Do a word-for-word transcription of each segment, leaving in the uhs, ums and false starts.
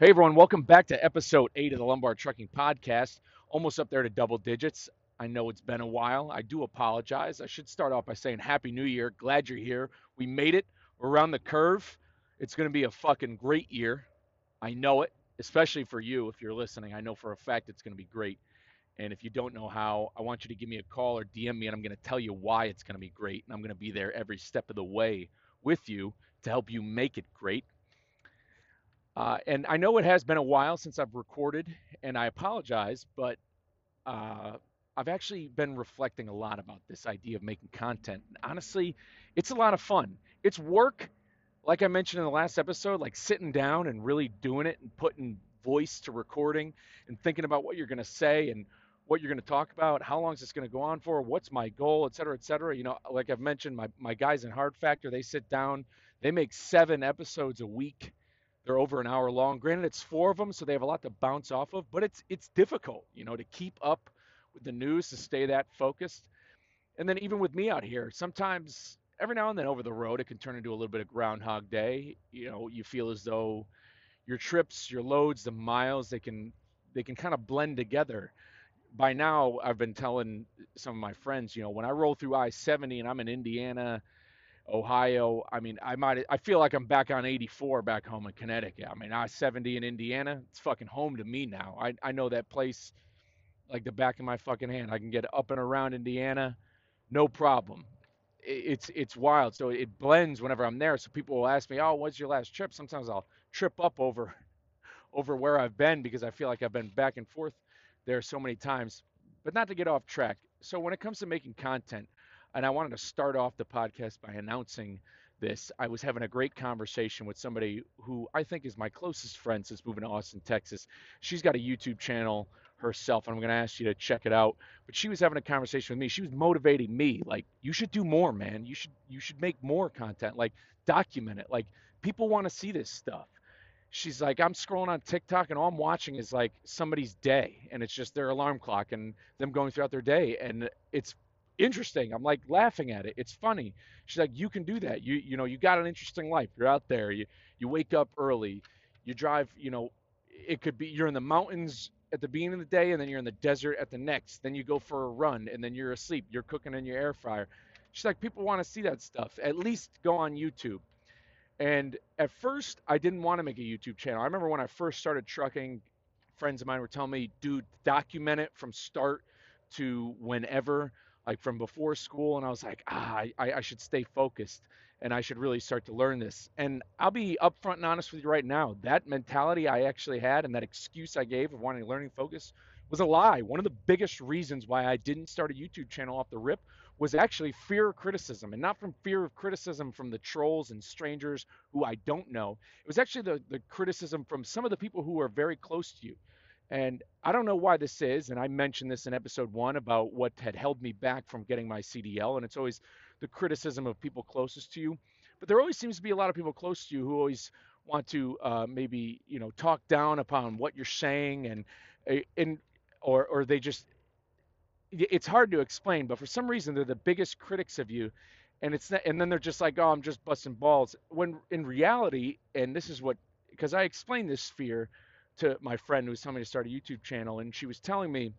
Hey everyone, welcome back to episode eight of the Lombard Trucking Podcast. Almost up there to double digits. I know it's been a while. I do apologize. I should start off by saying Happy New Year. Glad you're here. We made it. We're around the curve. It's going to be a fucking great year. I know it, especially for you if you're listening. I know for a fact it's going to be great. And if you don't know how, I want you to give me a call or D M me and I'm going to tell you why it's going to be great. And I'm going to be there every step of the way with you to help you make it great. Uh, and I know it has been a while since I've recorded, and I apologize, but uh, I've actually been reflecting a lot about this idea of making content. And honestly, it's a lot of fun. It's work, like I mentioned in the last episode, like sitting down and really doing it and putting voice to recording and thinking about what you're going to say and what you're going to talk about, how long is this going to go on for, what's my goal, et cetera, et cetera. You know, like I've mentioned, my, my guys in Hard Factor, they sit down, they make seven episodes a week. They're over an hour long. Granted, it's four of them, so they have a lot to bounce off of, but it's it's difficult, you know, to keep up with the news, to stay that focused. And then even with me out here, sometimes every now and then over the road, it can turn into a little bit of Groundhog Day. You know, you feel as though your trips, your loads, the miles, they can they can kind of blend together. By now, I've been telling some of my friends, you know, when I roll through I seventy and I'm in Indiana, Ohio, I mean, I might, I feel like I'm back on eighty-four back home in Connecticut. I mean, I seventy in Indiana, it's fucking home to me now. I, I know that place like the back of my fucking hand. I can get up and around Indiana, no problem. It's, it's wild. So it blends whenever I'm there. So people will ask me, oh, what's your last trip? Sometimes I'll trip up over, over where I've been because I feel like I've been back and forth there so many times, but not to get off track. So when it comes to making content, and I wanted to start off the podcast by announcing this. I was having a great conversation with somebody who I think is my closest friend since moving to Austin, Texas. She's got a YouTube channel herself, and I'm going to ask you to check it out. But she was having a conversation with me. She was motivating me, like, you should do more, man. You should you should make more content, like, document it. Like, people want to see this stuff. She's like, I'm scrolling on TikTok, and all I'm watching is, like, somebody's day, and it's just their alarm clock and them going throughout their day, and it's interesting. I'm like laughing at it. It's funny. She's like, you can do that. You you know, you got an interesting life. You're out there. You you wake up early. You drive, you know, it could be you're in the mountains at the beginning of the day and then you're in the desert at the next. Then you go for a run and then you're asleep. You're cooking in your air fryer. She's like, people want to see that stuff. At least go on YouTube. And at first I didn't want to make a YouTube channel. I remember when I first started trucking, friends of mine were telling me, dude, document it from start to whenever. Like from before school, and I was like, ah, I, I should stay focused, and I should really start to learn this. And I'll be upfront and honest with you right now, that mentality I actually had and that excuse I gave of wanting to learn and focus was a lie. One of the biggest reasons why I didn't start a YouTube channel off the rip was actually fear of criticism, and not from fear of criticism from the trolls and strangers who I don't know. It was actually the, the criticism from some of the people who are very close to you. And I don't know why this is, and I mentioned this in episode one about what had held me back from getting my C D L, and it's always the criticism of people closest to you. But there always seems to be a lot of people close to you who always want to uh, maybe, you know, talk down upon what you're saying, and and or or they just, it's hard to explain, but for some reason they're the biggest critics of you, and it's not, and then they're just like, oh, I'm just busting balls. When in reality, and this is what, because I explained this fear to my friend who was telling me to start a YouTube channel, and she was telling me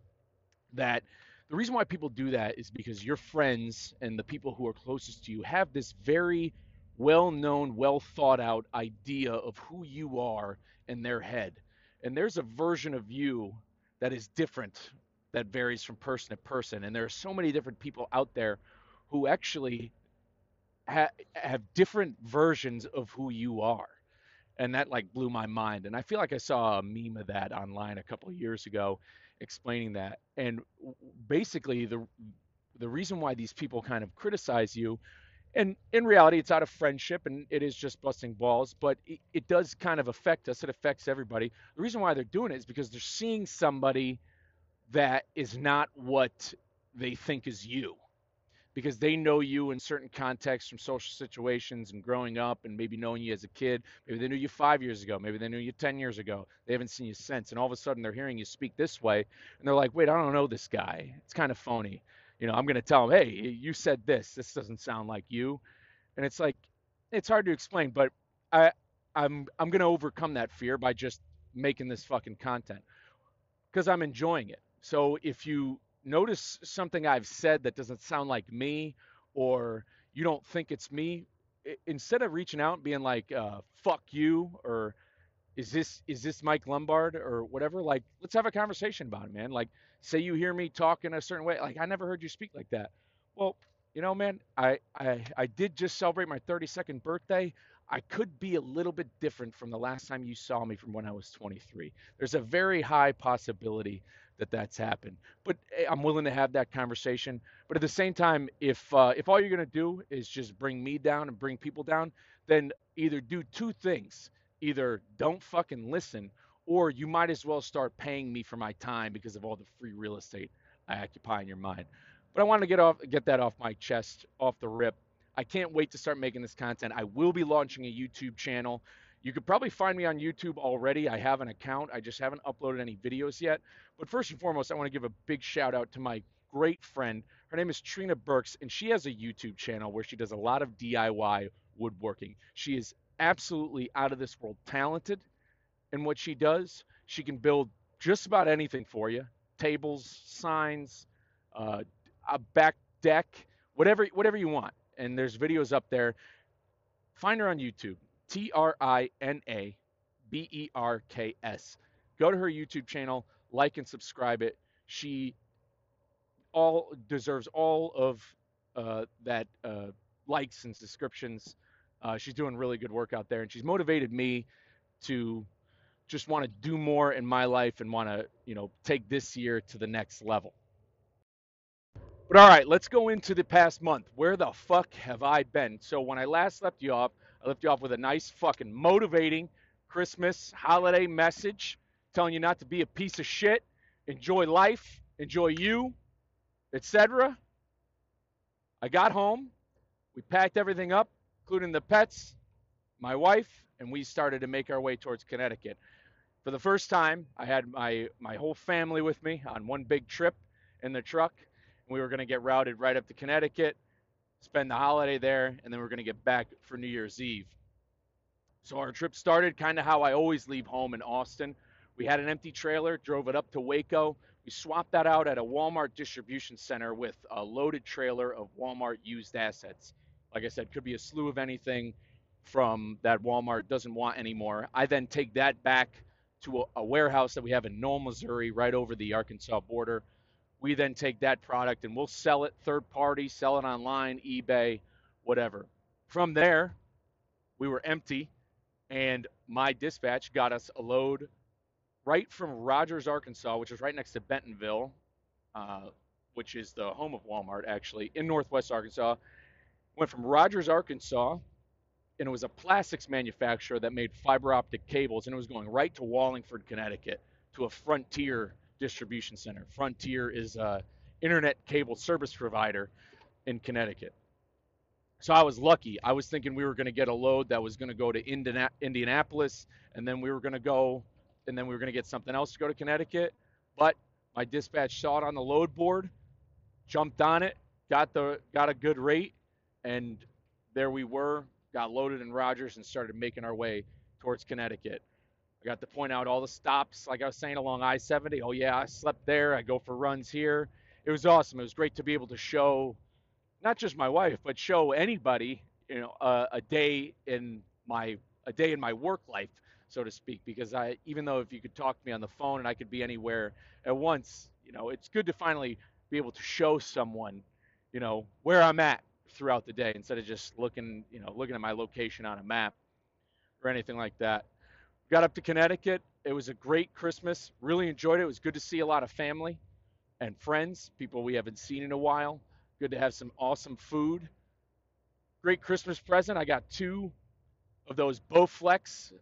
that the reason why people do that is because your friends and the people who are closest to you have this very well-known, well-thought-out idea of who you are in their head. And there's a version of you that is different, that varies from person to person. And there are so many different people out there who actually ha- have different versions of who you are. And that like blew my mind. And I feel like I saw a meme of that online a couple of years ago explaining that. And basically the the reason why these people kind of criticize you, and in reality it's out of friendship and it is just busting balls, but it, it does kind of affect us. It affects everybody. The reason why they're doing it is because they're seeing somebody that is not what they think is you. Because they know you in certain contexts from social situations and growing up and maybe knowing you as a kid. Maybe they knew you five years ago. Maybe they knew you ten years ago. They haven't seen you since. And all of a sudden they're hearing you speak this way. And they're like, wait, I don't know this guy. It's kind of phony. You know, I'm going to tell him, hey, you said this. This doesn't sound like you. And it's like, it's hard to explain. But I, I'm, I'm going to overcome that fear by just making this fucking content because I'm enjoying it. So if you notice something I've said that doesn't sound like me, or you don't think it's me, instead of reaching out and being like, uh, fuck you, or is this is this Mike Lombard or whatever, like, let's have a conversation about it, man. Like, say you hear me talk in a certain way, like, I never heard you speak like that. Well, you know, man, I, I, I did just celebrate my thirty-second birthday. I could be a little bit different from the last time you saw me from when I was twenty-three. There's a very high possibility that that's happened, but I'm willing to have that conversation. But at the same time, if uh, if all you're going to do is just bring me down and bring people down, then either do two things. Either don't fucking listen, or you might as well start paying me for my time because of all the free real estate I occupy in your mind. But I wanted to get off, get that off my chest, off the rip. I can't wait to start making this content. I will be launching a YouTube channel. You could probably find me on YouTube already. I have an account. I just haven't uploaded any videos yet. But first and foremost, I want to give a big shout out to my great friend. Her name is Trina Burks, and she has a YouTube channel where she does a lot of D I Y woodworking. She is absolutely out of this world talented in what she does. She can build just about anything for you. Tables, signs, uh, a back deck, whatever, whatever you want. And there's videos up there. Find her on YouTube, T R I N A B E R K S. Go to her YouTube channel, like and subscribe it. She all deserves all of uh, that uh, likes and subscriptions. Uh, she's doing really good work out there, and she's motivated me to just want to do more in my life and want to, you know, take this year to the next level. But all right, let's go into the past month. Where the fuck have I been? So when I last left you off, I left you off with a nice fucking motivating Christmas holiday message telling you not to be a piece of shit, enjoy life, enjoy you, et cetera. I got home, we packed everything up, including the pets, my wife, and we started to make our way towards Connecticut. For the first time, I had my, my whole family with me on one big trip in the truck. We were going to get routed right up to Connecticut, spend the holiday there, and then we're going to get back for New Year's Eve. So our trip started kind of how I always leave home in Austin. We had an empty trailer, drove it up to Waco. We swapped that out at a Walmart distribution center with a loaded trailer of Walmart used assets. Like I said, could be a slew of anything from that Walmart doesn't want anymore. I then take that back to a, a warehouse that we have in Knoll, Missouri, right over the Arkansas border. We then take that product and we'll sell it third party, sell it online, eBay, whatever. From there, we were empty, and my dispatch got us a load right from Rogers, Arkansas, which is right next to Bentonville, uh, which is the home of Walmart, actually, in northwest Arkansas. Went from Rogers, Arkansas, and it was a plastics manufacturer that made fiber optic cables, and it was going right to Wallingford, Connecticut, to a Frontier distribution center. Frontier is a internet cable service provider in Connecticut. So I was lucky. I was thinking we were going to get a load that was going to go to Indiana- Indianapolis, and then we were going to go, and then we were going to get something else to go to Connecticut. But my dispatch saw it on the load board, jumped on it, got the got a good rate, and there we were, got loaded in Rogers and started making our way towards Connecticut. I got to point out all the stops, like I was saying, along I seventy. Oh, yeah, I slept there. I go for runs here. It was awesome. It was great to be able to show not just my wife, but show anybody, you know, uh, a day in my a day in my work life, so to speak, because I even though if you could talk to me on the phone and I could be anywhere at once, you know, it's good to finally be able to show someone, you know, where I'm at throughout the day instead of just looking, you know, looking at my location on a map or anything like that. Got up to Connecticut. It was a great Christmas. Really enjoyed it. It was good to see a lot of family and friends, people we haven't seen in a while. Good to have some awesome food. Great Christmas present. I got two of those Bowflex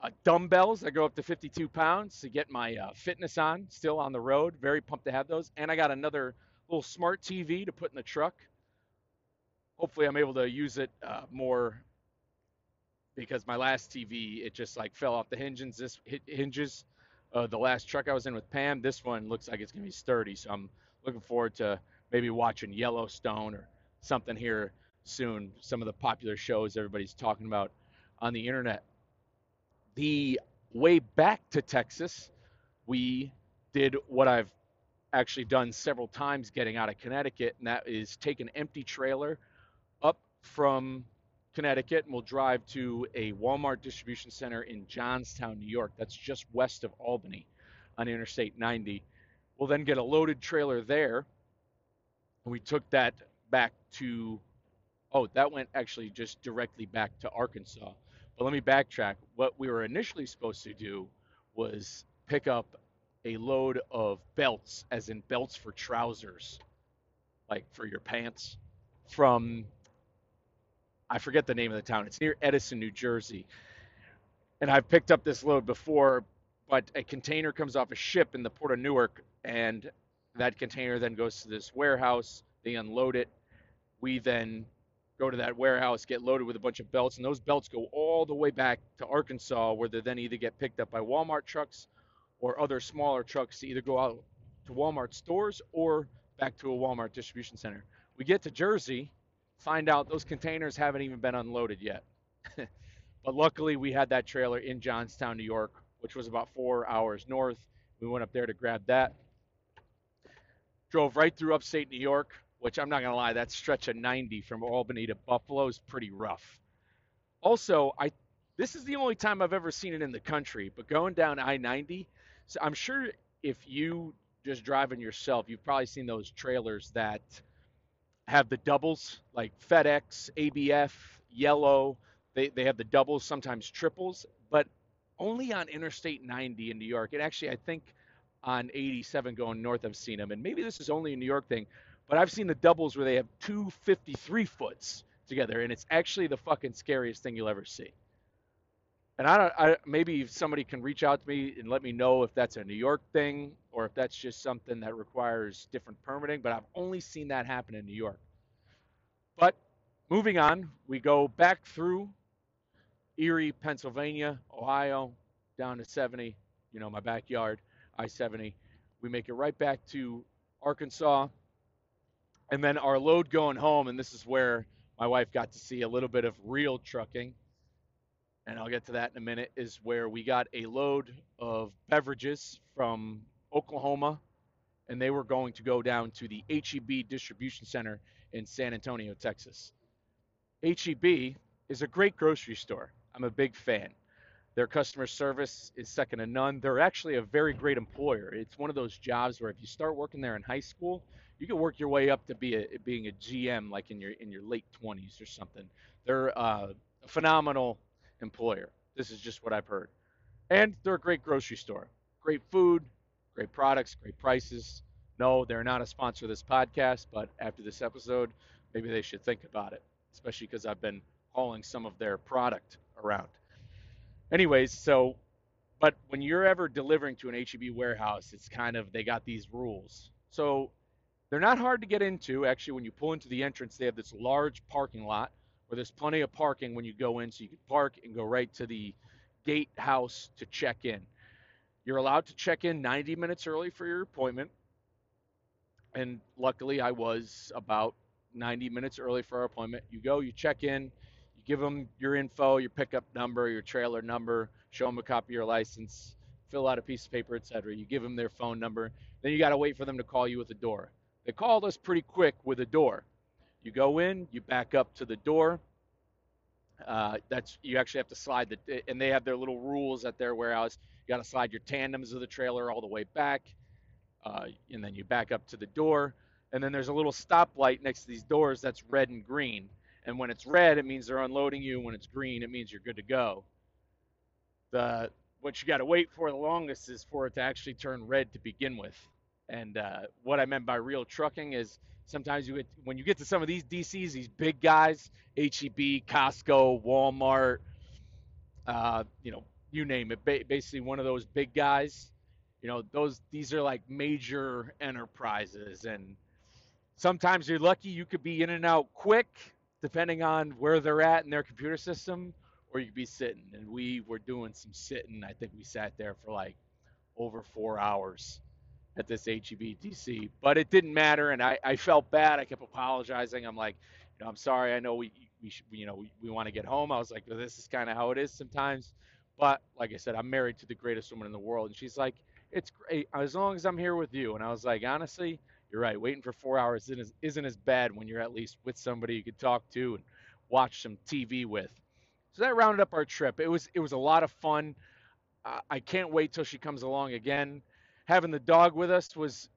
uh, dumbbells that go up to fifty-two pounds to get my uh, fitness on, still on the road. Very pumped to have those. And I got another little smart T V to put in the truck. Hopefully I'm able to use it uh, more, because my last T V, it just like fell off the hinges. This hinges, uh, the last truck I was in with Pam, this one looks like it's gonna be sturdy. So I'm looking forward to maybe watching Yellowstone or something here soon. Some of the popular shows everybody's talking about on the internet. The way back to Texas, we did what I've actually done several times getting out of Connecticut, and that is take an empty trailer up from Connecticut, and we'll drive to a Walmart distribution center in Johnstown, New York. That's just west of Albany on Interstate ninety. We'll then get a loaded trailer there, and we took that back to, oh, that went actually just directly back to Arkansas. But let me backtrack. What we were initially supposed to do was pick up a load of belts, as in belts for trousers, like for your pants, from, I forget the name of the town. It's near Edison, New Jersey. And I've picked up this load before, but a container comes off a ship in the port of Newark, and that container then goes to this warehouse. They unload it. We then go to that warehouse, get loaded with a bunch of belts, and those belts go all the way back to Arkansas, where they then either get picked up by Walmart trucks or other smaller trucks to either go out to Walmart stores or back to a Walmart distribution center. We get to Jersey, find out those containers haven't even been unloaded yet. But luckily we had that trailer in Johnstown, New York, which was about four hours north. We went up there to grab that. Drove right through upstate New York, which I'm not going to lie, that stretch of ninety from Albany to Buffalo is pretty rough. Also, I this is the only time I've ever seen it in the country, but going down I ninety, so I'm sure if you just driving yourself, you've probably seen those trailers that have the doubles, like FedEx, A B F, Yellow. They, they have the doubles, sometimes triples, but only on Interstate ninety in New York. And actually, I think on eighty-seven going north, I've seen them. And maybe this is only a New York thing, but I've seen the doubles where they have two fifty-three foots together, and it's actually the fucking scariest thing you'll ever see. And I don't, I, maybe somebody can reach out to me and let me know if that's a New York thing or if that's just something that requires different permitting, but I've only seen that happen in New York. But moving on, we go back through Erie, Pennsylvania, Ohio, down to seventy, you know, my backyard, I seventy. We make it right back to Arkansas. And then our load going home, and this is where my wife got to see a little bit of real trucking, and I'll get to that in a minute, is where we got a load of beverages from Oklahoma, and they were going to go down to the H E B distribution center in San Antonio, Texas. H E B is a great grocery store. I'm a big fan. Their customer service is second to none. They're actually a very great employer. It's one of those jobs where if you start working there in high school, you can work your way up to be a, being a G M, like in your in your late twenties or something. They're uh, a phenomenal employer. This is just what I've heard. And they're a great grocery store. Great food, great products, great prices. No, they're not a sponsor of this podcast, but after this episode, maybe they should think about it, especially because I've been hauling some of their product around. Anyways, so, but when you're ever delivering to an H E B warehouse, it's kind of, they got these rules. So they're not hard to get into. Actually, when you pull into the entrance, they have this large parking lot, where there's plenty of parking when you go in, so you can park and go right to the gatehouse to check in. You're allowed to check in ninety minutes early for your appointment, and luckily I was about ninety minutes early for our appointment. You go, you check in, you give them your info, your pickup number, your trailer number, show them a copy of your license, fill out a piece of paper, et cetera. You give them their phone number, then you got to wait for them to call you with a door. They called us pretty quick with a door. You go in, you back up to the door. Uh, that's you actually have to slide the, and they have their little rules at their warehouse. You got to slide your tandems of the trailer all the way back, uh, and then you back up to the door. And then there's a little stoplight next to these doors that's red and green. And when it's red, it means they're unloading you. When it's green, it means you're good to go. The what you got to wait for the longest is for it to actually turn red to begin with. And uh, what I meant by real trucking is, sometimes you get, when you get to some of these D Cs, these big guys, H E B, Costco, Walmart, uh, you know, you name it, ba- basically one of those big guys, you know, those these are like major enterprises. And sometimes you're lucky, you could be in and out quick, depending on where they're at in their computer system, or you could be sitting. And we were doing some sitting. I think we sat there for like over four hours. At this H E B D C, but it didn't matter, and I, I felt bad. I kept apologizing. I'm like, you know, I'm sorry. I know we we should, you know, we, we want to get home. I was like, well, this is kind of how it is sometimes. But like I said, I'm married to the greatest woman in the world. And she's like, it's great as long as I'm here with you. And I was like, honestly, you're right. Waiting for four hours isn't, isn't as bad when you're at least with somebody you could talk to and watch some T V with. So that rounded up our trip. It was it was a lot of fun. Uh, I can't wait till she comes along again. Having the dog with us was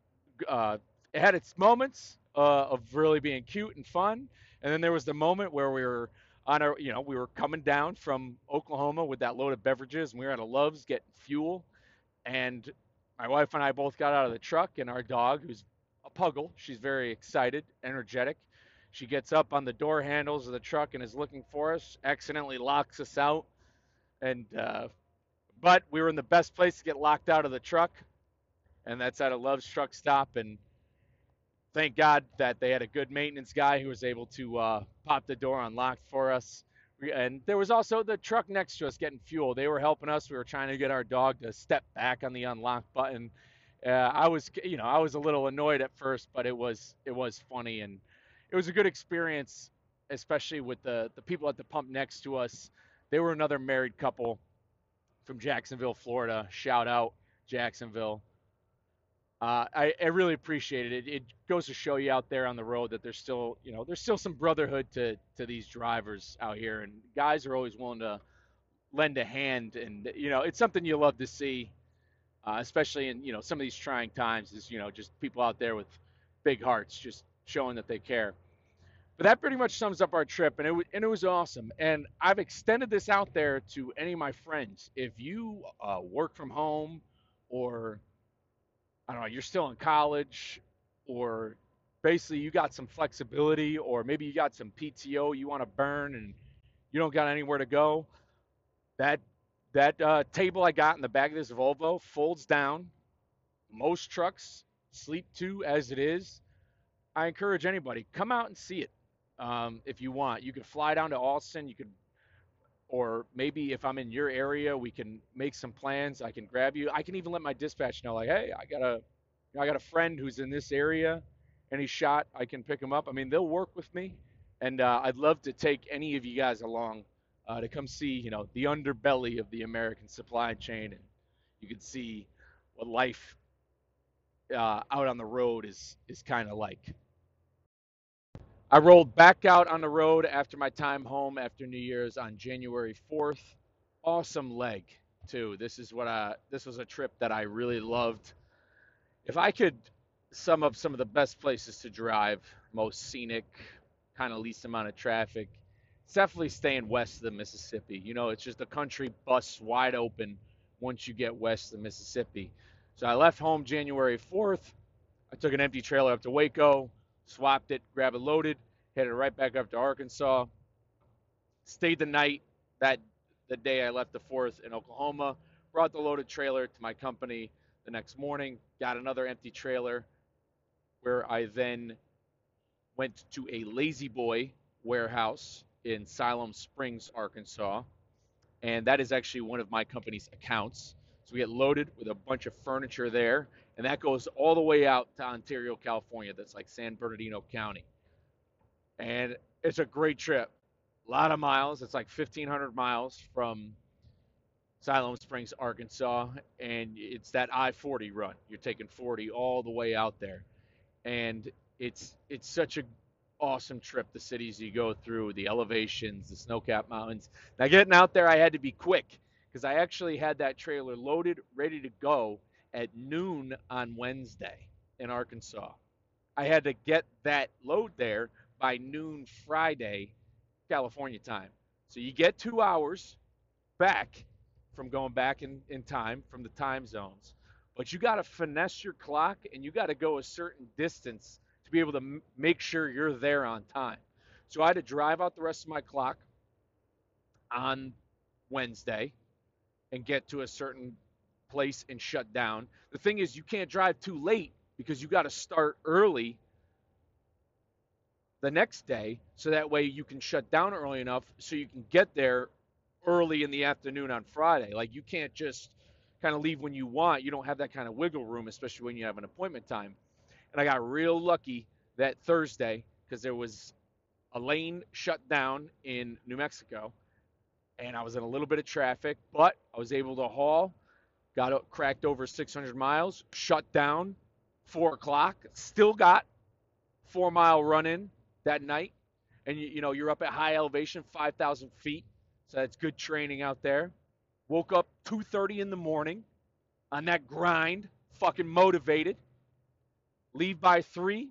uh, it had its moments uh, of really being cute and fun, and then there was the moment where we were on our, you know, we were coming down from Oklahoma with that load of beverages, and we were at a Love's getting fuel, and my wife and I both got out of the truck, and our dog, who's a puggle, she's very excited, energetic. She gets up on the door handles of the truck and is looking for us, accidentally locks us out. And uh, but we were in the best place to get locked out of the truck, and that's at a Love's truck stop. And thank God that they had a good maintenance guy who was able to uh, pop the door unlocked for us. And there was also the truck next to us getting fuel. They were helping us. We were trying to get our dog to step back on the unlock button. Uh, I was, you know, I was a little annoyed at first, but it was it was funny, and it was a good experience, especially with the, the people at the pump next to us. They were another married couple from Jacksonville, Florida. Shout out, Jacksonville. Uh, I, I really appreciate it. it. It goes to show you out there on the road that there's still, you know, there's still some brotherhood to, to these drivers out here. And guys are always willing to lend a hand. And, you know, it's something you love to see, uh, especially in, you know, some of these trying times is, you know, just people out there with big hearts, just showing that they care. But that pretty much sums up our trip, and it was, and it was awesome. And I've extended this out there to any of my friends. If you uh, work from home, or I don't know, you're still in college, or basically you got some flexibility, or maybe you got some P T O you want to burn and you don't got anywhere to go, that that uh, table I got in the back of this Volvo folds down. Most trucks sleep two as it is. I encourage anybody, come out and see it. Um, if you want, you could fly down to Austin. You could, or maybe if I'm in your area, we can make some plans. I can grab you. I can even let my dispatch know, like, hey, I got a, you know, I got a friend who's in this area, and he's shot. I can pick him up. I mean, they'll work with me, and uh, I'd love to take any of you guys along uh, to come see, you know, the underbelly of the American supply chain, and you can see what life uh, out on the road is is kind of like. I rolled back out on the road after my time home after New Year's on January fourth. Awesome leg, too. This is what I, this was a trip that I really loved. If I could sum up some of the best places to drive, most scenic, kind of least amount of traffic, it's definitely staying west of the Mississippi. You know, it's just the country busts wide open once you get west of the Mississippi. So I left home January fourth. I took an empty trailer up to Waco, swapped it, grabbed it loaded, headed right back up to Arkansas. Stayed the night that the day I left the fourth in Oklahoma. Brought the loaded trailer to my company the next morning. Got another empty trailer, where I then went to a Lazy Boy warehouse in Siloam Springs, Arkansas, and that is actually one of my company's accounts. So we get loaded with a bunch of furniture there, and that goes all the way out to Ontario, California. That's like San Bernardino County. And it's a great trip. A lot of miles. It's like fifteen hundred miles from Siloam Springs, Arkansas, and it's that I forty run. You're taking forty all the way out there. And it's it's such an awesome trip, the cities you go through, the elevations, the snow-capped mountains. Now, getting out there, I had to be quick, because I actually had that trailer loaded, ready to go at noon on Wednesday in Arkansas. I had to get that load there by noon Friday, California time. So you get two hours back from going back in, in time from the time zones. But you got to finesse your clock, and you got to go a certain distance to be able to m- make sure you're there on time. So I had to drive out the rest of my clock on Wednesday and get to a certain place and shut down. The thing is, you can't drive too late, because you got to start early the next day, so that way you can shut down early enough so you can get there early in the afternoon on Friday. Like, you can't just kind of leave when you want. You don't have that kind of wiggle room, especially when you have an appointment time. And I got real lucky that Thursday, because there was a lane shut down in New Mexico, and I was in a little bit of traffic, but I was able to haul, got cracked over six hundred miles, shut down, four o'clock, still got four-mile run-in that night. And, you, you know, you're up at high elevation, five thousand feet, so that's good training out there. Woke up two thirty in the morning on that grind, fucking motivated. Leave by three.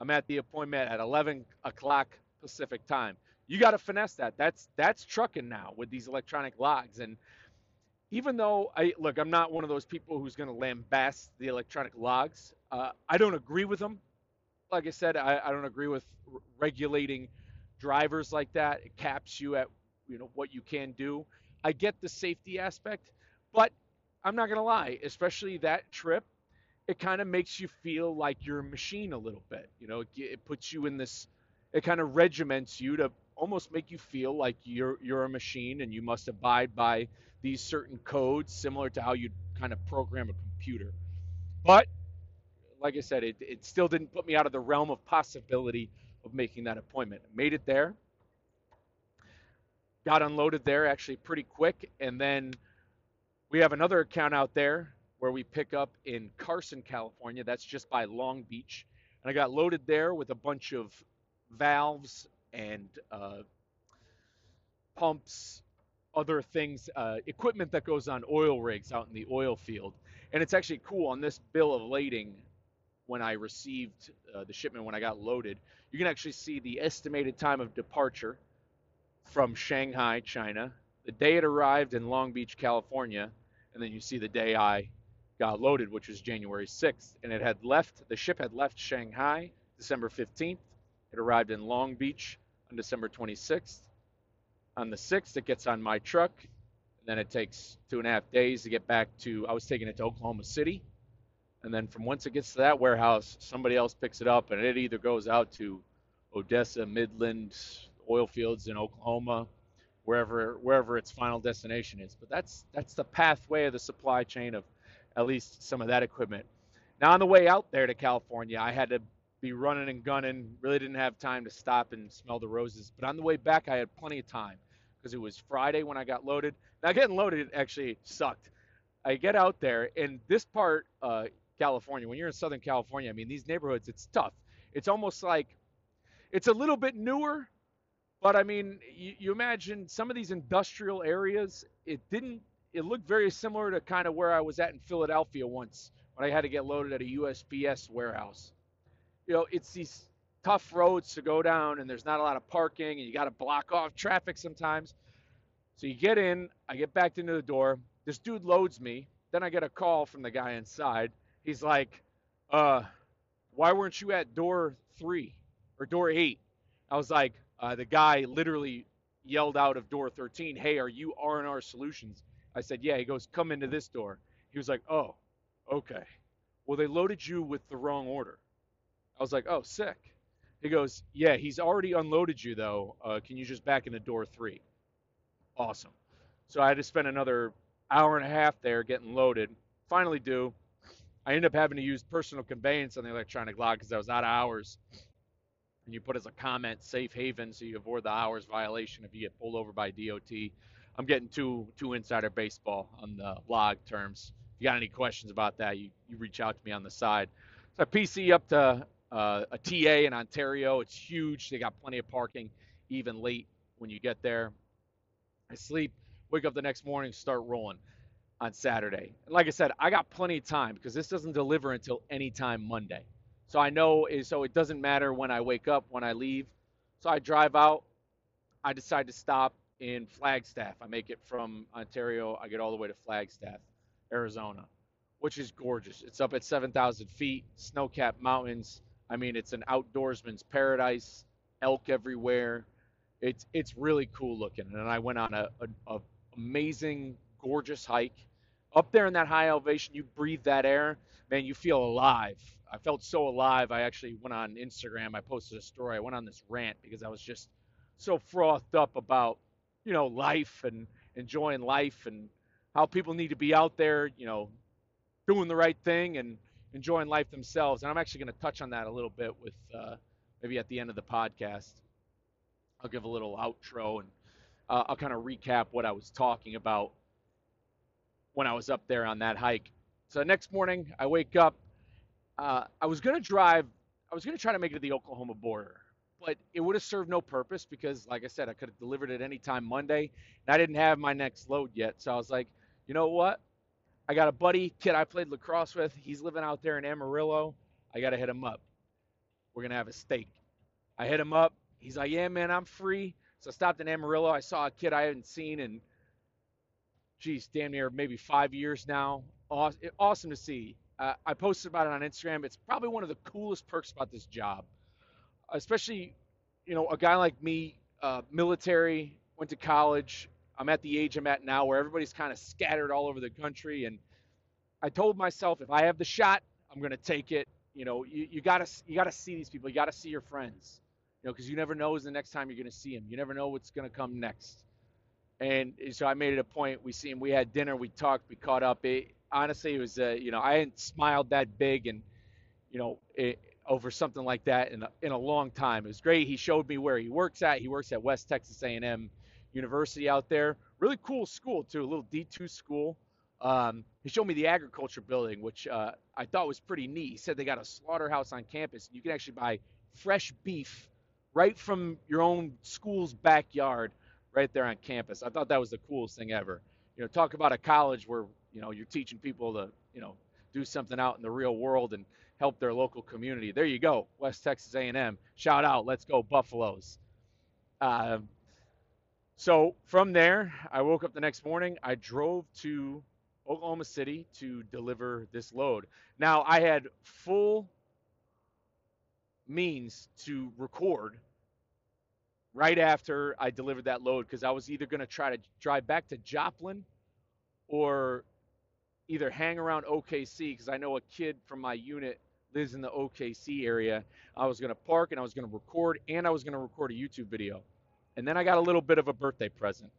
I'm at the appointment at eleven o'clock Pacific time. You got to finesse that. That's that's trucking now with these electronic logs. And even though, I look, I'm not one of those people who's going to lambaste the electronic logs. Uh, I don't agree with them. Like I said, I, I don't agree with r- regulating drivers like that. It caps you at, you know, what you can do. I get the safety aspect, but I'm not going to lie, especially that trip, it kind of makes you feel like you're a machine a little bit. You know, it, it puts you in this, it kind of regiments you to almost make you feel like you're you're a machine and you must abide by these certain codes, similar to how you kind of program a computer. But like I said, it, it still didn't put me out of the realm of possibility of making that appointment. Made it there, got unloaded there actually pretty quick, and then we have another account out there where we pick up in Carson, California. That's just by Long Beach. And I got loaded there with a bunch of valves and uh, pumps, other things, uh, equipment that goes on oil rigs out in the oil field. And it's actually cool on this bill of lading when I received uh, the shipment, when I got loaded, you can actually see the estimated time of departure from Shanghai, China, the day it arrived in Long Beach, California, and then you see the day I got loaded, which was January sixth, and it had left, the ship had left Shanghai December fifteenth. It arrived in Long Beach on December twenty-sixth. On the sixth, it gets on my truck, and then it takes two and a half days to get back to, I was taking it to Oklahoma City, and then from once it gets to that warehouse, somebody else picks it up, and it either goes out to Odessa, Midland, oil fields in Oklahoma, wherever wherever its final destination is. But that's that's the pathway of the supply chain of at least some of that equipment. Now, on the way out there to California, I had to be running and gunning, really didn't have time to stop and smell the roses. But on the way back, I had plenty of time because it was Friday when I got loaded. Now, getting loaded actually sucked. I get out there, and this part, uh, California, when you're in Southern California, I mean, these neighborhoods, it's tough. It's almost like it's a little bit newer, but, I mean, you, you imagine some of these industrial areas, it didn't, it looked very similar to kind of where I was at in Philadelphia once when I had to get loaded at a U S P S warehouse. You know, it's these tough roads to go down, and there's not a lot of parking, and you got to block off traffic sometimes. So you get in, I get backed into the door. This dude loads me. Then I get a call from the guy inside. He's like, uh, why weren't you at door three or door eight? I was like, uh, the guy literally yelled out of door thirteen, hey, are you R and R Solutions? I said, yeah. He goes, come into this door. He was like, oh, okay. Well, they loaded you with the wrong order. I was like, oh, sick. He goes, yeah, he's already unloaded you, though. Uh, can you just back into door three? Awesome. So I had to spend another hour and a half there getting loaded. Finally do. I ended up having to use personal conveyance on the electronic log because I was out of hours. And you put as a comment, safe haven, so you avoid the hours violation if you get pulled over by D O T. I'm getting too, too insider baseball on the log terms. If you got any questions about that, you, you reach out to me on the side. So I P C up to uh, a T A in Ontario. It's huge. They got plenty of parking, even late when you get there. I sleep, wake up the next morning, start rolling on Saturday. And like I said, I got plenty of time because this doesn't deliver until any time Monday. So I know, so it doesn't matter when I wake up, when I leave. So I drive out. I decide to stop in Flagstaff. I make it from Ontario. I get all the way to Flagstaff, Arizona, which is gorgeous. It's up at seven thousand feet, snow-capped mountains. I mean, it's an outdoorsman's paradise, elk everywhere. It's it's really cool looking. And I went on a, a, a amazing, gorgeous hike. Up there in that high elevation, you breathe that air, man, you feel alive. I felt so alive. I actually went on Instagram. I posted a story. I went on this rant because I was just so frothed up about, you know, life and enjoying life and how people need to be out there, you know, doing the right thing and enjoying life themselves. And I'm actually going to touch on that a little bit with uh, maybe at the end of the podcast. I'll give a little outro and uh, I'll kind of recap what I was talking about when I was up there on that hike. So next morning, I wake up. Uh, I was going to drive. I was going to try to make it to the Oklahoma border, but it would have served no purpose because, like I said, I could have delivered at any time Monday, and I didn't have my next load yet. So I was like, you know what? I got a buddy, kid I played lacrosse with. He's living out there in Amarillo. I got to hit him up. We're going to have a steak. I hit him up. He's like, yeah, man, I'm free. So I stopped in Amarillo. I saw a kid I hadn't seen in, geez, damn near maybe five years now. Awesome, awesome to see. Uh, I posted about it on Instagram. It's probably one of the coolest perks about this job, especially, you know, a guy like me, uh, military, went to college. I'm at the age I'm at now where everybody's kind of scattered all over the country. And I told myself, if I have the shot, I'm going to take it. You know, you, you gotta you gotta see these people. You gotta see your friends, you know, because you never know is the next time you're gonna see them. You never know what's gonna come next. And so I made it a point. We see him. We had dinner. We talked. We caught up. It, honestly, it was uh, you know, I hadn't smiled that big and you know it, over something like that in a, in a long time. It was great. He showed me where he works at. He works at West Texas A and M University out there. Really cool school too. A little D two school. Um, he showed me the agriculture building, which uh, I thought was pretty neat. He said they got a slaughterhouse on campus. You can actually buy fresh beef right from your own school's backyard right there on campus. I thought that was the coolest thing ever. You know, talk about a college where, you know, you're teaching people to, you know, do something out in the real world and help their local community. There you go. West Texas A and M. Shout out. Let's go Buffaloes. Uh, so from there, I woke up the next morning. I drove to Oklahoma City to deliver this load. Now, I had full means to record right after I delivered that load because I was either going to try to drive back to Joplin or either hang around O K C because I know a kid from my unit lives in the O K C area. I was going to park and I was going to record and I was going to record a YouTube video. And then I got a little bit of a birthday present.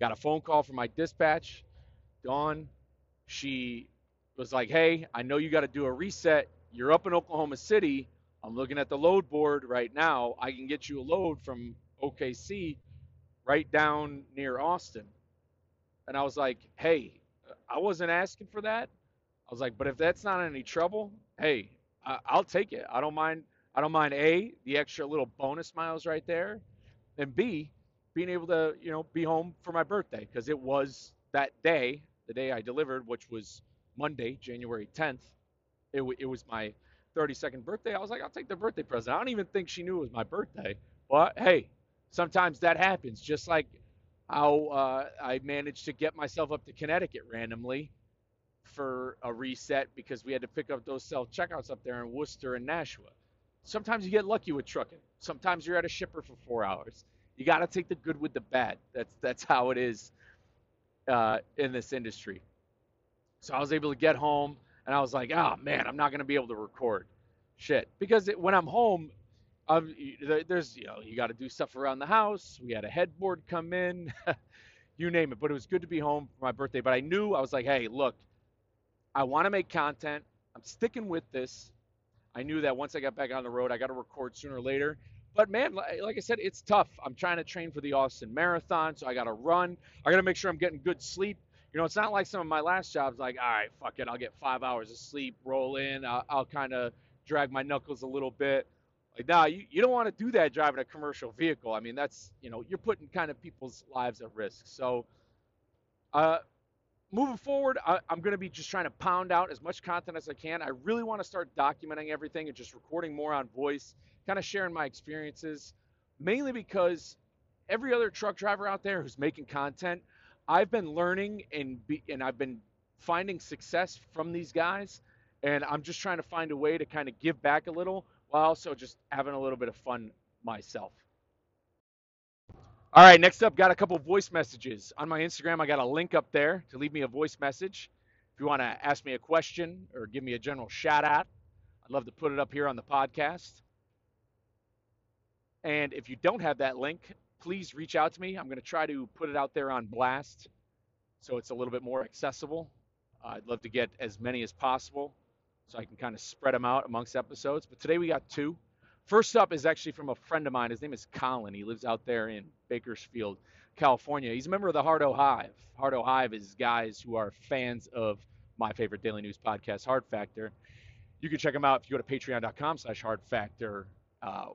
Got a phone call from my dispatch. Dawn, she was like, hey, I know you got to do a reset. You're up in Oklahoma City. I'm looking at the load board right now. I can get you a load from O K C right down near Austin. And I was like, hey, I wasn't asking for that. I was like, but if that's not any trouble, hey, I- I'll take it. I don't mind. I don't mind, A, the extra little bonus miles right there, and B, being able to, you know, be home for my birthday because it was that day. The day I delivered, which was Monday, January tenth, it, w- it was my thirty-second birthday. I was like, I'll take the birthday present. I don't even think she knew it was my birthday. But hey, sometimes that happens, just like how uh, I managed to get myself up to Connecticut randomly for a reset because we had to pick up those self-checkouts up there in Worcester and Nashua. Sometimes you get lucky with trucking. Sometimes you're at a shipper for four hours. You got to take the good with the bad. That's, that's how it is. Uh, in this industry. So I was able to get home and I was like, oh man, I'm not going to be able to record shit because it, when I'm home, I'm, there's, you know, you got to do stuff around the house. We had a headboard come in, you name it, but it was good to be home for my birthday. But I knew, I was like, hey, look, I want to make content. I'm sticking with this. I knew that once I got back on the road, I got to record sooner or later. But man, like I said, it's tough. I'm trying to train for the Austin Marathon, so I got to run. I got to make sure I'm getting good sleep. You know, it's not like some of my last jobs, like, all right, fuck it, I'll get five hours of sleep, roll in, I'll, I'll kind of drag my knuckles a little bit. Like, nah, you, you don't want to do that driving a commercial vehicle. I mean, that's, you know, you're putting kind of people's lives at risk. So uh, moving forward, I, I'm going to be just trying to pound out as much content as I can. I really want to start documenting everything and just recording more on voice, kind of sharing my experiences, mainly because every other truck driver out there who's making content, I've been learning and be, and I've been finding success from these guys. And I'm just trying to find a way to kind of give back a little while also just having a little bit of fun myself. All right, next up, got a couple voice messages. On my Instagram, I got a link up there to leave me a voice message. If you want to ask me a question or give me a general shout out, I'd love to put it up here on the podcast. And if you don't have that link, please reach out to me. I'm going to try to put it out there on blast so it's a little bit more accessible. Uh, I'd love to get as many as possible so I can kind of spread them out amongst episodes. But today we got two. First up is actually from a friend of mine. His name is Colin. He lives out there in Bakersfield, California. He's a member of the Hard O Hive. Hard O Hive is guys who are fans of my favorite daily news podcast, Hard Factor. You can check them out if you go to patreon.com slash Hard Factor. Uh,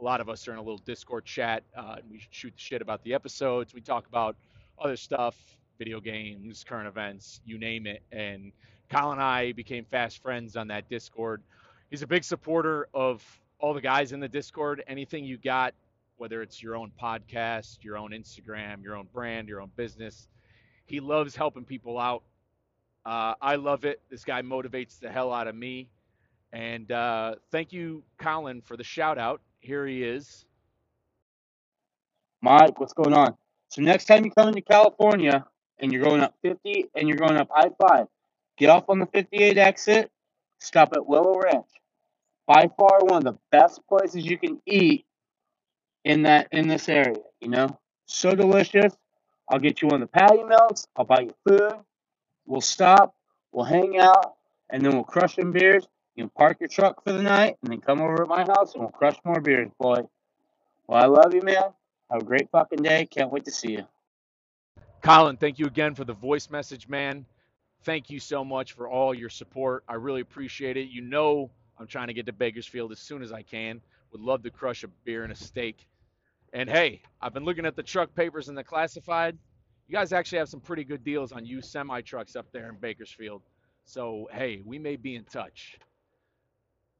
a lot of us are in a little Discord chat. Uh, and we shoot the shit about the episodes. We talk about other stuff, video games, current events, you name it. And Colin and I became fast friends on that Discord. He's a big supporter of all the guys in the Discord. Anything you got, whether it's your own podcast, your own Instagram, your own brand, your own business, he loves helping people out. Uh, I love it. This guy motivates the hell out of me. And uh, thank you, Colin, for the shout out. Here he is. Mike, what's going on? So next time you come into California and you're going up fifty and you're going up I five, get off on the fifty-eight exit, stop at Willow Ranch. By far one of the best places you can eat in that in this area, you know? So delicious. I'll get you one of the patty melts. I'll buy you food. We'll stop. We'll hang out. And then we'll crush some beers. You can park your truck for the night and then come over at my house and we'll crush more beers, boy. Well, I love you, man. Have a great fucking day. Can't wait to see you. Colin, thank you again for the voice message, man. Thank you so much for all your support. I really appreciate it. You know, I'm trying to get to Bakersfield as soon as I can. Would love to crush a beer and a steak. And, hey, I've been looking at the truck papers and the classified. You guys actually have some pretty good deals on used semi-trucks up there in Bakersfield. So, hey, we may be in touch.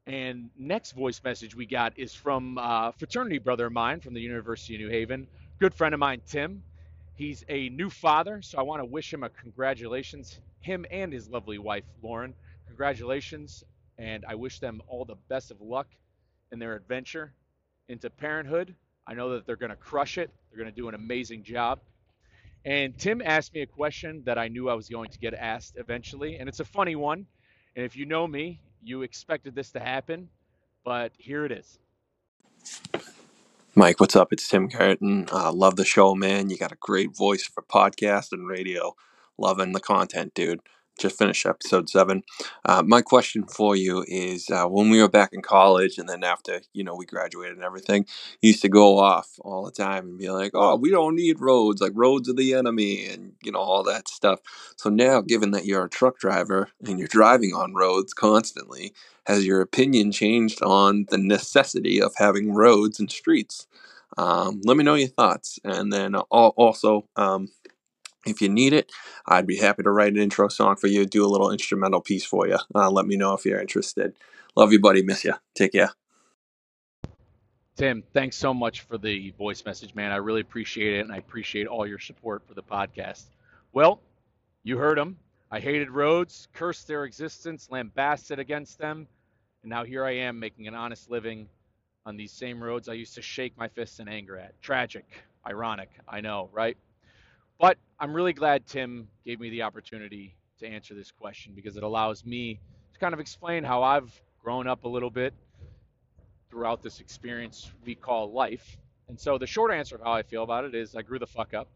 And next voice message we got is from a fraternity brother of mine from the University of New Haven. Good friend of mine, Tim. He's a new father, so I want to wish him a congratulations. Him and his lovely wife, Lauren. Congratulations. And I wish them all the best of luck in their adventure into parenthood. I know that they're going to crush it. They're going to do an amazing job. And Tim asked me a question that I knew I was going to get asked eventually. And it's a funny one. And if you know me, you expected this to happen. But here it is. Mike, what's up? It's Tim Carton. Uh, love the show, man. You got a great voice for podcast and radio. Loving the content, dude. Just finished episode seven. Uh, my question for you is, uh, when we were back in college and then after, you know, we graduated and everything, you used to go off all the time and be like, oh, we don't need roads, like roads are the enemy and, you know, all that stuff. So now, given that you're a truck driver and you're driving on roads constantly, has your opinion changed on the necessity of having roads and streets? Um, let me know your thoughts. And then uh, also, um, if you need it, I'd be happy to write an intro song for you, do a little instrumental piece for you. Uh, let me know if you're interested. Love you, buddy. Miss you. Take care. Tim, thanks so much for the voice message, man. I really appreciate it, and I appreciate all your support for the podcast. Well, you heard them. I hated roads, cursed their existence, lambasted against them, and now here I am making an honest living on these same roads I used to shake my fists in anger at. Tragic, ironic, I know, right? But I'm really glad Tim gave me the opportunity to answer this question because it allows me to kind of explain how I've grown up a little bit throughout this experience we call life. And so the short answer of how I feel about it is I grew the fuck up.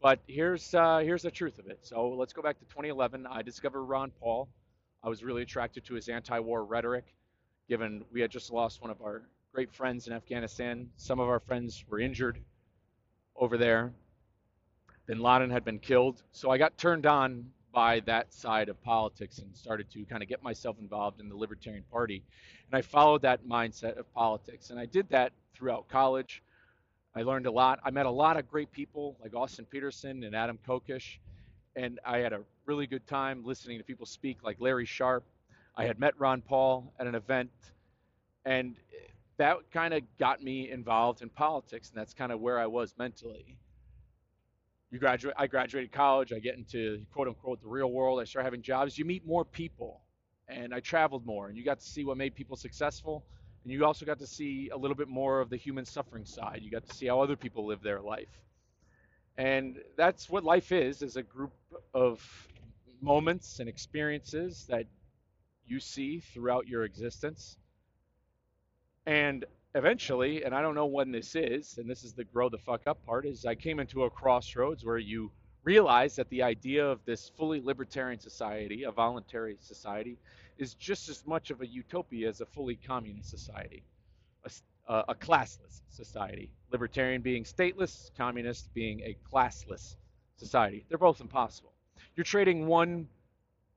But here's uh, here's the truth of it. So let's go back to twenty eleven. I discovered Ron Paul. I was really attracted to his anti-war rhetoric, given we had just lost one of our great friends in Afghanistan. Some of our friends were injured over there. Bin Laden had been killed. So I got turned on by that side of politics and started to kind of get myself involved in the Libertarian Party. And I followed that mindset of politics. And I did that throughout college. I learned a lot. I met a lot of great people like Austin Peterson and Adam Kokish. And I had a really good time listening to people speak like Larry Sharp. I had met Ron Paul at an event. And that kind of got me involved in politics. And that's kind of where I was mentally. You graduate, I graduated college, I get into, quote unquote, the real world, I start having jobs, you meet more people, and I traveled more, and you got to see what made people successful, and you also got to see a little bit more of the human suffering side, you got to see how other people live their life, and that's what life is, is a group of moments and experiences that you see throughout your existence, and eventually, and I don't know when this is, and this is the grow the fuck up part, is I came into a crossroads where you realize that the idea of this fully libertarian society, a voluntary society, is just as much of a utopia as a fully communist society. a, a classless society. Libertarian being stateless, communist being a classless society. They're both impossible. You're trading one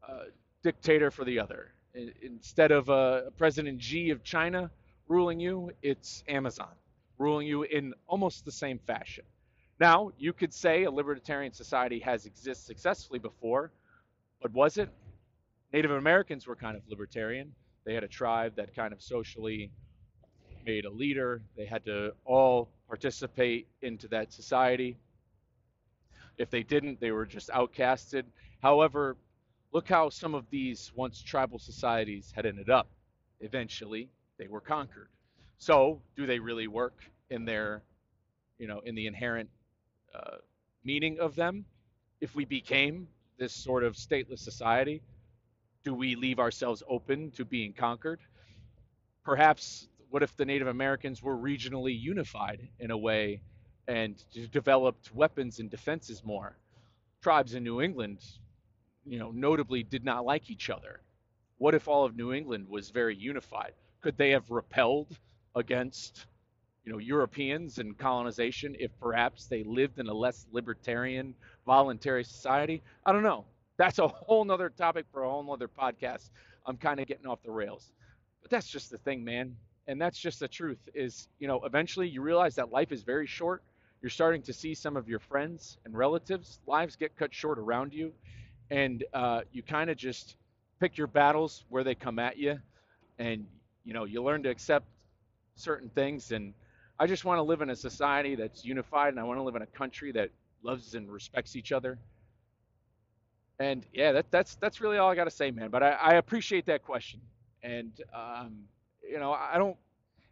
uh, dictator for the other. I, instead of uh, President Xi of China ruling you, it's Amazon ruling you in almost the same fashion. Now, you could say a libertarian society has existed successfully before, but was it? Native Americans were kind of libertarian. They had a tribe that kind of socially made a leader. They had to all participate into that society. If they didn't, they were just outcasted. However, look how some of these once tribal societies had ended up. Eventually, they were conquered. So, do they really work in their, you know, in the inherent uh, meaning of them? If we became this sort of stateless society, do we leave ourselves open to being conquered? Perhaps, what if the Native Americans were regionally unified in a way and developed weapons and defenses more? Tribes in New England, you know, notably did not like each other. What if all of New England was very unified? Could they have repelled against, you know, Europeans and colonization if perhaps they lived in a less libertarian, voluntary society? I don't know. That's a whole nother topic for a whole nother podcast. I'm kind of getting off the rails, but that's just the thing, man. And that's just the truth is, you know, eventually you realize that life is very short. You're starting to see some of your friends and relatives' lives get cut short around you. And uh, you kind of just pick your battles where they come at you. And, you know, you learn to accept certain things. And I just want to live in a society that's unified. And I want to live in a country that loves and respects each other. And yeah, that, that's that's really all I got to say, man. But I, I appreciate that question. And, um, you know, I don't,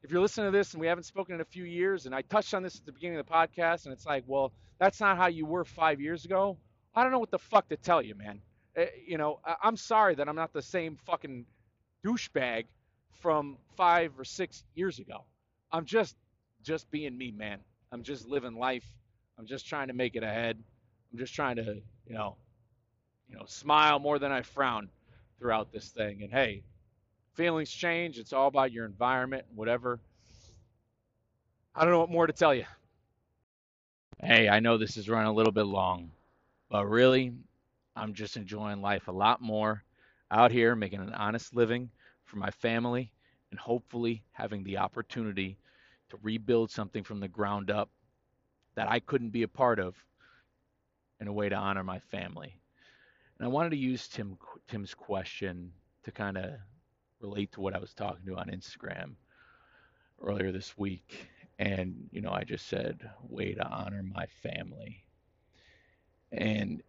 if you're listening to this and we haven't spoken in a few years, and I touched on this at the beginning of the podcast, and it's like, well, that's not how you were five years ago. I don't know what the fuck to tell you, man. Uh, you know, I, I'm sorry that I'm not the same fucking douchebag from five or six years ago. I'm just, just being me, man. I'm just living life. I'm just trying to make it ahead. I'm just trying to, you know, you know, smile more than I frown throughout this thing. And hey, feelings change. It's all about your environment, whatever. I don't know what more to tell you. Hey, I know this is running a little bit long, but really, I'm just enjoying life a lot more out here, making an honest living for my family, and hopefully having the opportunity to rebuild something from the ground up that I couldn't be a part of in a way to honor my family. And I wanted to use Tim Tim's question to kind of relate to what I was talking to on Instagram earlier this week. And, you know, I just said, way to honor my family. And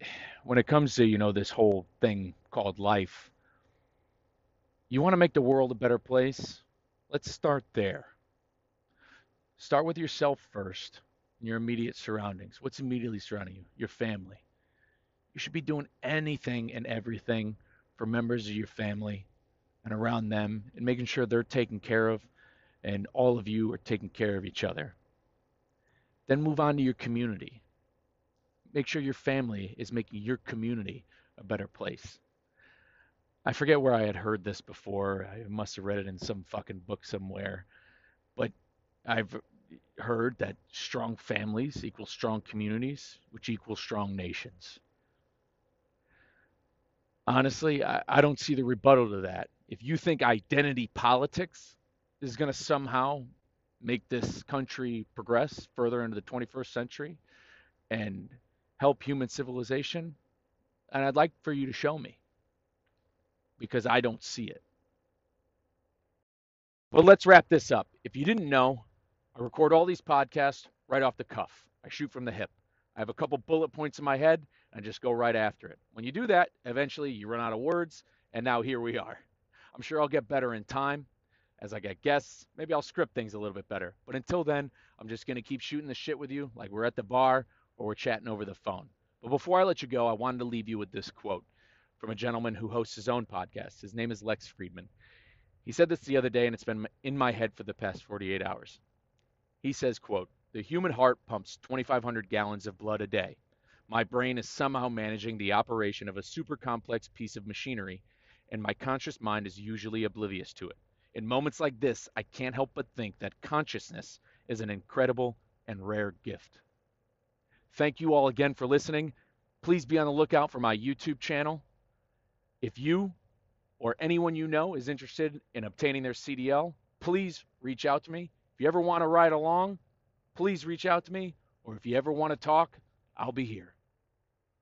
when it comes to, you know, this whole thing called life, you want to make the world a better place? Let's start there. Start with yourself first, and your immediate surroundings. What's immediately surrounding you? Your family. You should be doing anything and everything for members of your family and around them, and making sure they're taken care of and all of you are taking care of each other. Then move on to your community. Make sure your family is making your community a better place. I forget where I had heard this before. I must have read it in some fucking book somewhere. But I've heard that strong families equal strong communities, which equal strong nations. Honestly, I, I don't see the rebuttal to that. If you think identity politics is going to somehow make this country progress further into the twenty-first century and help human civilization, and I'd like for you to show me, because I don't see it. But let's wrap this up. If you didn't know, I record all these podcasts right off the cuff. I shoot from the hip. I have a couple bullet points in my head, and just go right after it. When you do that, eventually you run out of words, and now here we are. I'm sure I'll get better in time as I get guests. Maybe I'll script things a little bit better. But until then, I'm just going to keep shooting the shit with you like we're at the bar or we're chatting over the phone. But before I let you go, I wanted to leave you with this quote from a gentleman who hosts his own podcast. His name is Lex Friedman. He said this the other day, and it's been in my head for the past forty-eight hours. He says, quote, "The human heart pumps twenty-five hundred gallons of blood a day. My brain is somehow managing the operation of a super complex piece of machinery, and my conscious mind is usually oblivious to it. In moments like this, I can't help but think that consciousness is an incredible and rare gift. Thank you all again for listening. Please be on the lookout for my YouTube channel. If you or anyone you know is interested in obtaining their C D L, please reach out to me. If you ever want to ride along, please reach out to me. Or if you ever want to talk, I'll be here.